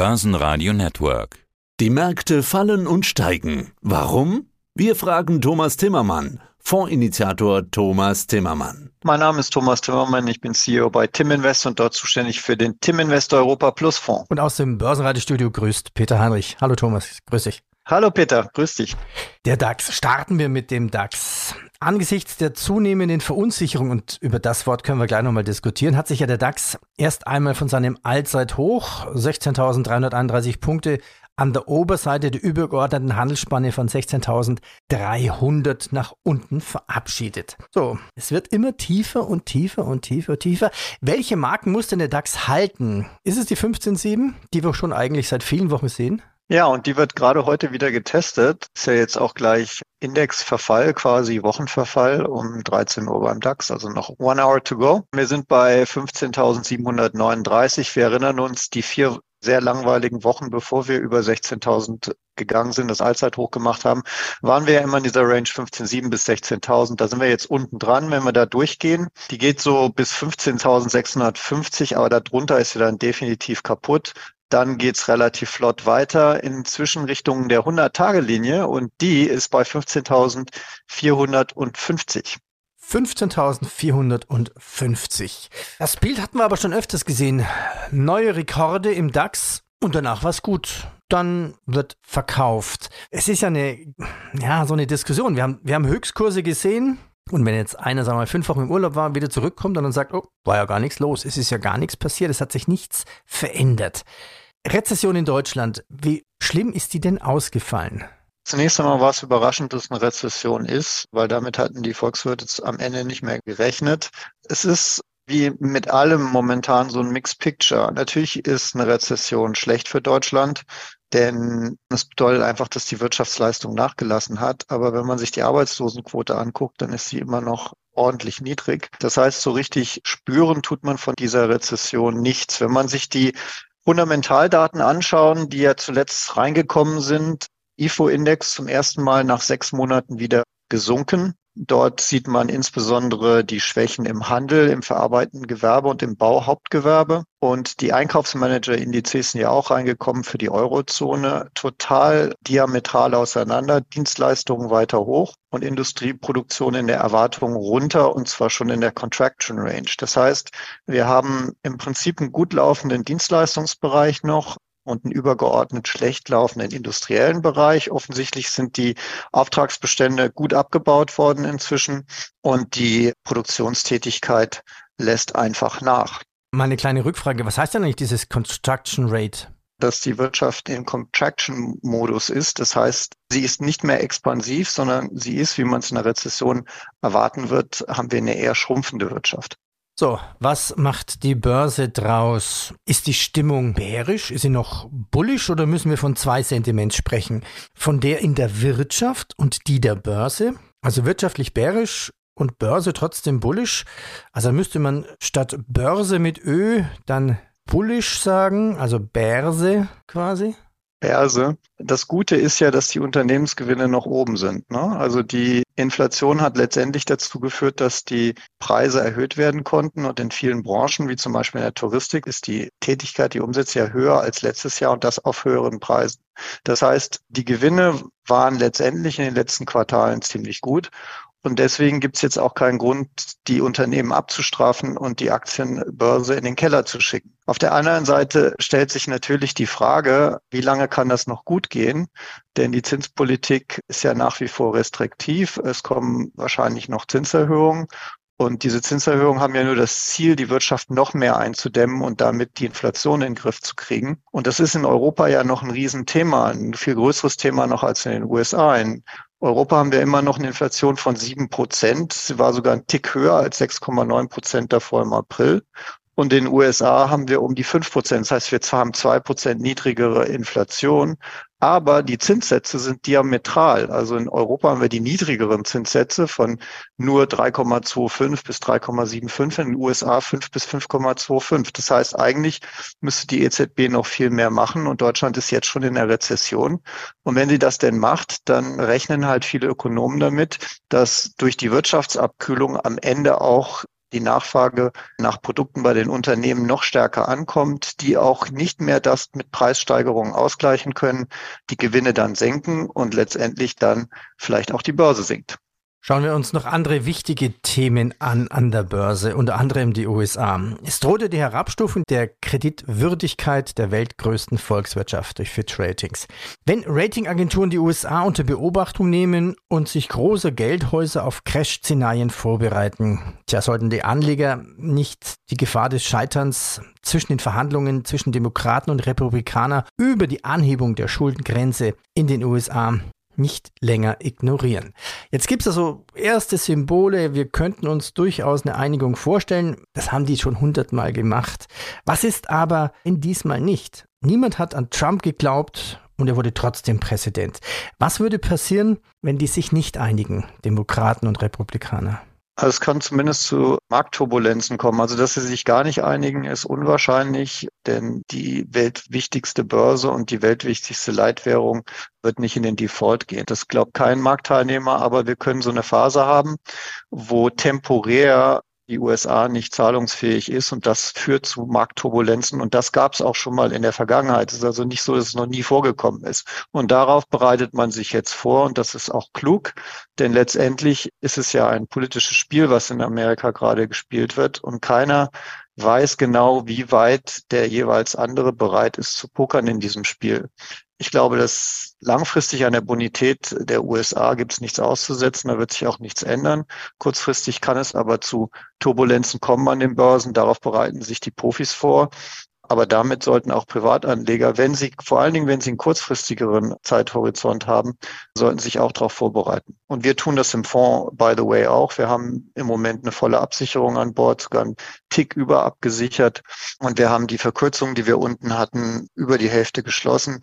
Börsenradio Network. Die Märkte fallen und steigen. Warum? Wir fragen Thomas Timmermann, Fondsinitiator Thomas Timmermann. Mein Name ist Thomas Timmermann, ich bin CEO bei TimmInvest und dort zuständig für den TimmInvest Europa Plus Fonds. Und aus dem Börsenradiostudio grüßt Peter Heinrich. Hallo Thomas, grüß dich. Hallo Peter, grüß dich. Der DAX. Starten wir mit dem DAX. Angesichts der zunehmenden Verunsicherung, und über das Wort können wir gleich nochmal diskutieren, hat sich ja der DAX erst einmal von seinem Allzeithoch, 16.331 Punkte, an der Oberseite der übergeordneten Handelsspanne von 16.300 nach unten verabschiedet. So, es wird immer tiefer und tiefer und tiefer und tiefer. Welche Marken muss denn der DAX halten? Ist es die 15.7, die wir schon eigentlich seit vielen Wochen sehen? Ja, und die wird gerade heute wieder getestet. Ist ja jetzt auch gleich Indexverfall, quasi Wochenverfall um 13 Uhr beim DAX, also noch one hour to go. Wir sind bei 15.739. Wir erinnern uns, die vier sehr langweiligen Wochen, bevor wir über 16.000 gegangen sind, das Allzeithoch gemacht haben, waren wir ja immer in dieser Range 15.7 bis 16.000. Da sind wir jetzt unten dran, wenn wir da durchgehen. Die geht so bis 15.650, aber darunter ist sie dann definitiv kaputt. Dann geht's relativ flott weiter in Zwischenrichtungen der 100-Tage-Linie und die ist bei 15.450. 15.450. Das Bild hatten wir aber schon öfters gesehen. Neue Rekorde im DAX und danach war's gut. Dann wird verkauft. Es ist ja so eine Diskussion. Wir haben Höchstkurse gesehen. Und wenn jetzt einer, sagen wir mal, 5 Wochen im Urlaub war, wieder zurückkommt und dann sagt, oh, war ja gar nichts los, es ist ja gar nichts passiert, es hat sich nichts verändert. Rezession in Deutschland, wie schlimm ist die denn ausgefallen? Zunächst einmal war es überraschend, dass eine Rezession ist, weil damit hatten die Volkswirte am Ende nicht mehr gerechnet. Es ist wie mit allem momentan so ein Mixed Picture. Natürlich ist eine Rezession schlecht für Deutschland, denn es bedeutet einfach, dass die Wirtschaftsleistung nachgelassen hat. Aber wenn man sich die Arbeitslosenquote anguckt, dann ist sie immer noch ordentlich niedrig. Das heißt, so richtig spüren tut man von dieser Rezession nichts. Wenn man sich die Fundamentaldaten anschauen, die ja zuletzt reingekommen sind, IFO-Index zum ersten Mal nach 6 Monaten wieder gesunken. Dort sieht man insbesondere die Schwächen im Handel, im verarbeitenden Gewerbe und im Bauhauptgewerbe. Und die Einkaufsmanager-Indizes sind ja auch reingekommen für die Eurozone. Total diametral auseinander, Dienstleistungen weiter hoch und Industrieproduktion in der Erwartung runter, und zwar schon in der Contraction Range. Das heißt, wir haben im Prinzip einen gut laufenden Dienstleistungsbereich noch und einen übergeordnet schlecht laufenden industriellen Bereich. Offensichtlich sind die Auftragsbestände gut abgebaut worden inzwischen und die Produktionstätigkeit lässt einfach nach. Mal eine kleine Rückfrage, was heißt denn eigentlich dieses Contraction Rate? Dass die Wirtschaft im Contraction-Modus ist. Das heißt, sie ist nicht mehr expansiv, sondern sie ist, wie man es in der Rezession erwarten wird, haben wir eine eher schrumpfende Wirtschaft. So, was macht die Börse draus? Ist die Stimmung bärisch? Ist sie noch bullisch oder müssen wir von 2 Sentiments sprechen? Von der in der Wirtschaft und die der Börse? Also wirtschaftlich bärisch und Börse trotzdem bullisch? Also müsste man statt Börse mit Ö dann bullisch sagen, also Bärse quasi? Börse. Das Gute ist ja, dass die Unternehmensgewinne noch oben sind, ne? Also die Inflation hat letztendlich dazu geführt, dass die Preise erhöht werden konnten. Und in vielen Branchen, wie zum Beispiel in der Touristik, ist die Tätigkeit, die Umsätze ja höher als letztes Jahr und das auf höheren Preisen. Das heißt, die Gewinne waren letztendlich in den letzten Quartalen ziemlich gut. Und deswegen gibt es jetzt auch keinen Grund, die Unternehmen abzustrafen und die Aktienbörse in den Keller zu schicken. Auf der anderen Seite stellt sich natürlich die Frage, wie lange kann das noch gut gehen? Denn die Zinspolitik ist ja nach wie vor restriktiv. Es kommen wahrscheinlich noch Zinserhöhungen. Und diese Zinserhöhungen haben ja nur das Ziel, die Wirtschaft noch mehr einzudämmen und damit die Inflation in den Griff zu kriegen. Und das ist in Europa ja noch ein Riesenthema, ein viel größeres Thema noch als in den USA. In Europa haben wir immer noch eine Inflation von 7%. Sie war sogar ein Tick höher als 6,9% davor im April. Und in den USA haben wir um die 5%. Das heißt, wir haben 2% niedrigere Inflation. Aber die Zinssätze sind diametral. Also in Europa haben wir die niedrigeren Zinssätze von nur 3,25 bis 3,75. In den USA 5 bis 5,25. Das heißt, eigentlich müsste die EZB noch viel mehr machen. Und Deutschland ist jetzt schon in der Rezession. Und wenn sie das denn macht, dann rechnen halt viele Ökonomen damit, dass durch die Wirtschaftsabkühlung am Ende auch die Nachfrage nach Produkten bei den Unternehmen noch stärker ankommt, die auch nicht mehr das mit Preissteigerungen ausgleichen können, die Gewinne dann senken und letztendlich dann vielleicht auch die Börse sinkt. Schauen wir uns noch andere wichtige Themen an der Börse, unter anderem die USA. Es drohte die Herabstufung der Kreditwürdigkeit der weltgrößten Volkswirtschaft durch Fitch Ratings. Wenn Ratingagenturen die USA unter Beobachtung nehmen und sich große Geldhäuser auf Crash-Szenarien vorbereiten, sollten die Anleger nicht die Gefahr des Scheiterns zwischen den Verhandlungen zwischen Demokraten und Republikanern über die Anhebung der Schuldengrenze in den USA nicht länger ignorieren. Jetzt gibt es also erste Symbole, wir könnten uns durchaus eine Einigung vorstellen. Das haben die schon 100-mal gemacht. Was ist aber in diesmal nicht? Niemand hat an Trump geglaubt und er wurde trotzdem Präsident. Was würde passieren, wenn die sich nicht einigen, Demokraten und Republikaner? Also es kann zumindest zu Marktturbulenzen kommen. Also dass sie sich gar nicht einigen, ist unwahrscheinlich, denn die weltwichtigste Börse und die weltwichtigste Leitwährung wird nicht in den Default gehen. Das glaubt kein Marktteilnehmer, aber wir können so eine Phase haben, wo temporär die USA nicht zahlungsfähig ist und das führt zu Marktturbulenzen und das gab es auch schon mal in der Vergangenheit. Es ist also nicht so, dass es noch nie vorgekommen ist. Und darauf bereitet man sich jetzt vor und das ist auch klug, denn letztendlich ist es ja ein politisches Spiel, was in Amerika gerade gespielt wird und keiner weiß genau, wie weit der jeweils andere bereit ist zu pokern in diesem Spiel. Ich glaube, dass langfristig an der Bonität der USA gibt es nichts auszusetzen, da wird sich auch nichts ändern. Kurzfristig kann es aber zu Turbulenzen kommen an den Börsen, darauf bereiten sich die Profis vor. Aber damit sollten auch Privatanleger, vor allen Dingen, wenn sie einen kurzfristigeren Zeithorizont haben, sollten sich auch darauf vorbereiten. Und wir tun das im Fonds, by the way, auch. Wir haben im Moment eine volle Absicherung an Bord, sogar einen Tick über abgesichert. Und wir haben die Verkürzung, die wir unten hatten, über die Hälfte geschlossen.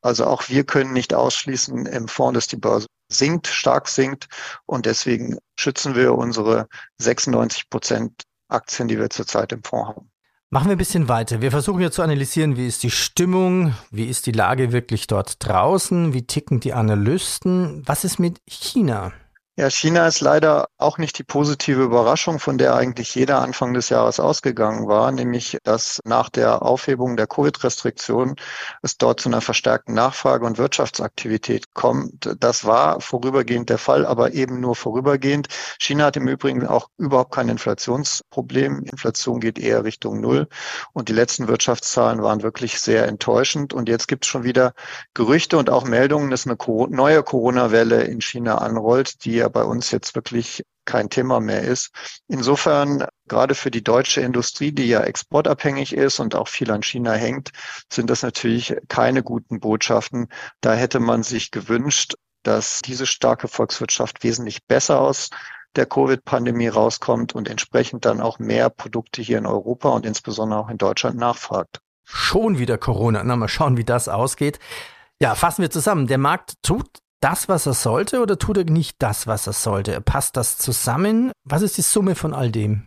Also auch wir können nicht ausschließen im Fonds, dass die Börse sinkt, stark sinkt. Und deswegen schützen wir unsere 96% Aktien, die wir zurzeit im Fonds haben. Machen wir ein bisschen weiter. Wir versuchen ja zu analysieren, wie ist die Stimmung, wie ist die Lage wirklich dort draußen, wie ticken die Analysten, was ist mit China? Ja, China ist leider auch nicht die positive Überraschung, von der eigentlich jeder Anfang des Jahres ausgegangen war, nämlich dass nach der Aufhebung der Covid-Restriktionen es dort zu einer verstärkten Nachfrage und Wirtschaftsaktivität kommt. Das war vorübergehend der Fall, aber eben nur vorübergehend. China hat im Übrigen auch überhaupt kein Inflationsproblem. Inflation geht eher Richtung Null und die letzten Wirtschaftszahlen waren wirklich sehr enttäuschend. Und jetzt gibt es schon wieder Gerüchte und auch Meldungen, dass eine neue Corona-Welle in China anrollt, die ja bei uns jetzt wirklich kein Thema mehr ist. Insofern, gerade für die deutsche Industrie, die ja exportabhängig ist und auch viel an China hängt, sind das natürlich keine guten Botschaften. Da hätte man sich gewünscht, dass diese starke Volkswirtschaft wesentlich besser aus der Covid-Pandemie rauskommt und entsprechend dann auch mehr Produkte hier in Europa und insbesondere auch in Deutschland nachfragt. Schon wieder Corona. Na, mal schauen, wie das ausgeht. Ja, fassen wir zusammen. Der Markt tut das, was er sollte, oder tut er nicht das, was er sollte? Passt das zusammen? Was ist die Summe von all dem?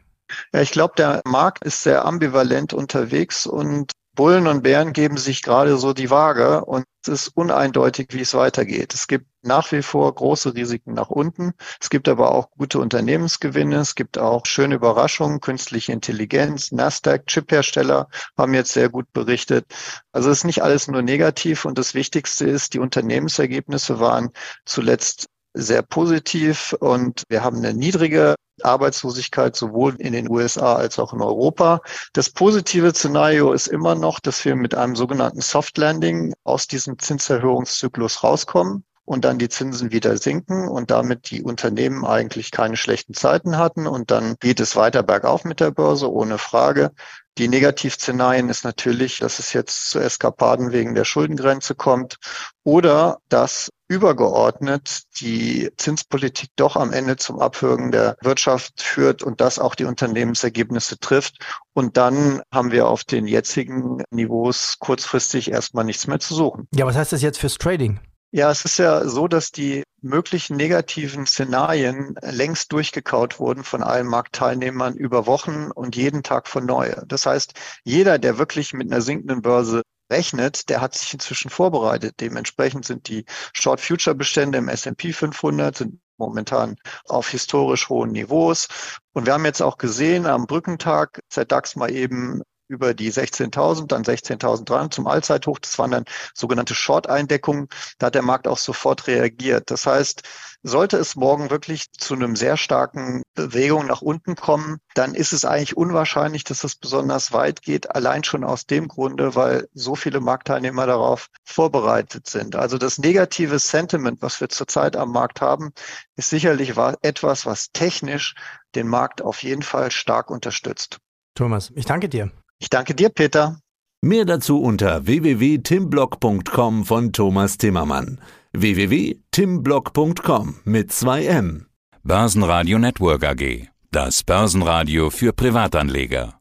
Ja, ich glaube, der Markt ist sehr ambivalent unterwegs und Bullen und Bären geben sich gerade so die Waage und es ist uneindeutig, wie es weitergeht. Es gibt nach wie vor große Risiken nach unten. Es gibt aber auch gute Unternehmensgewinne. Es gibt auch schöne Überraschungen, künstliche Intelligenz, Nasdaq, Chiphersteller haben jetzt sehr gut berichtet. Also es ist nicht alles nur negativ und das Wichtigste ist, die Unternehmensergebnisse waren zuletzt sehr positiv und wir haben eine niedrige Arbeitslosigkeit sowohl in den USA als auch in Europa. Das positive Szenario ist immer noch, dass wir mit einem sogenannten Soft Landing aus diesem Zinserhöhungszyklus rauskommen und dann die Zinsen wieder sinken und damit die Unternehmen eigentlich keine schlechten Zeiten hatten und dann geht es weiter bergauf mit der Börse, ohne Frage. Die Negativszenarien ist natürlich, dass es jetzt zu Eskapaden wegen der Schuldengrenze kommt oder dass übergeordnet die Zinspolitik doch am Ende zum Abwürgen der Wirtschaft führt und das auch die Unternehmensergebnisse trifft. Und dann haben wir auf den jetzigen Niveaus kurzfristig erstmal nichts mehr zu suchen. Ja, was heißt das jetzt fürs Trading? Ja, es ist ja so, dass die möglichen negativen Szenarien längst durchgekaut wurden von allen Marktteilnehmern über Wochen und jeden Tag von neuem. Das heißt, jeder, der wirklich mit einer sinkenden Börse rechnet, der hat sich inzwischen vorbereitet. Dementsprechend sind die Short-Future-Bestände im S&P 500 sind momentan auf historisch hohen Niveaus. Und wir haben jetzt auch gesehen, am Brückentag ist der DAX mal eben über die 16.000, dann 16.300 zum Allzeithoch. Das waren dann sogenannte Short-Eindeckungen. Da hat der Markt auch sofort reagiert. Das heißt, sollte es morgen wirklich zu einem sehr starken Bewegung nach unten kommen, dann ist es eigentlich unwahrscheinlich, dass es besonders weit geht, allein schon aus dem Grunde, weil so viele Marktteilnehmer darauf vorbereitet sind. Also das negative Sentiment, was wir zurzeit am Markt haben, ist sicherlich etwas, was technisch den Markt auf jeden Fall stark unterstützt. Thomas, ich danke dir. Ich danke dir, Peter. Mehr dazu unter www.timmblog.com von Thomas Timmermann. www.timmblog.com mit 2 M. Börsenradio Network AG. Das Börsenradio für Privatanleger.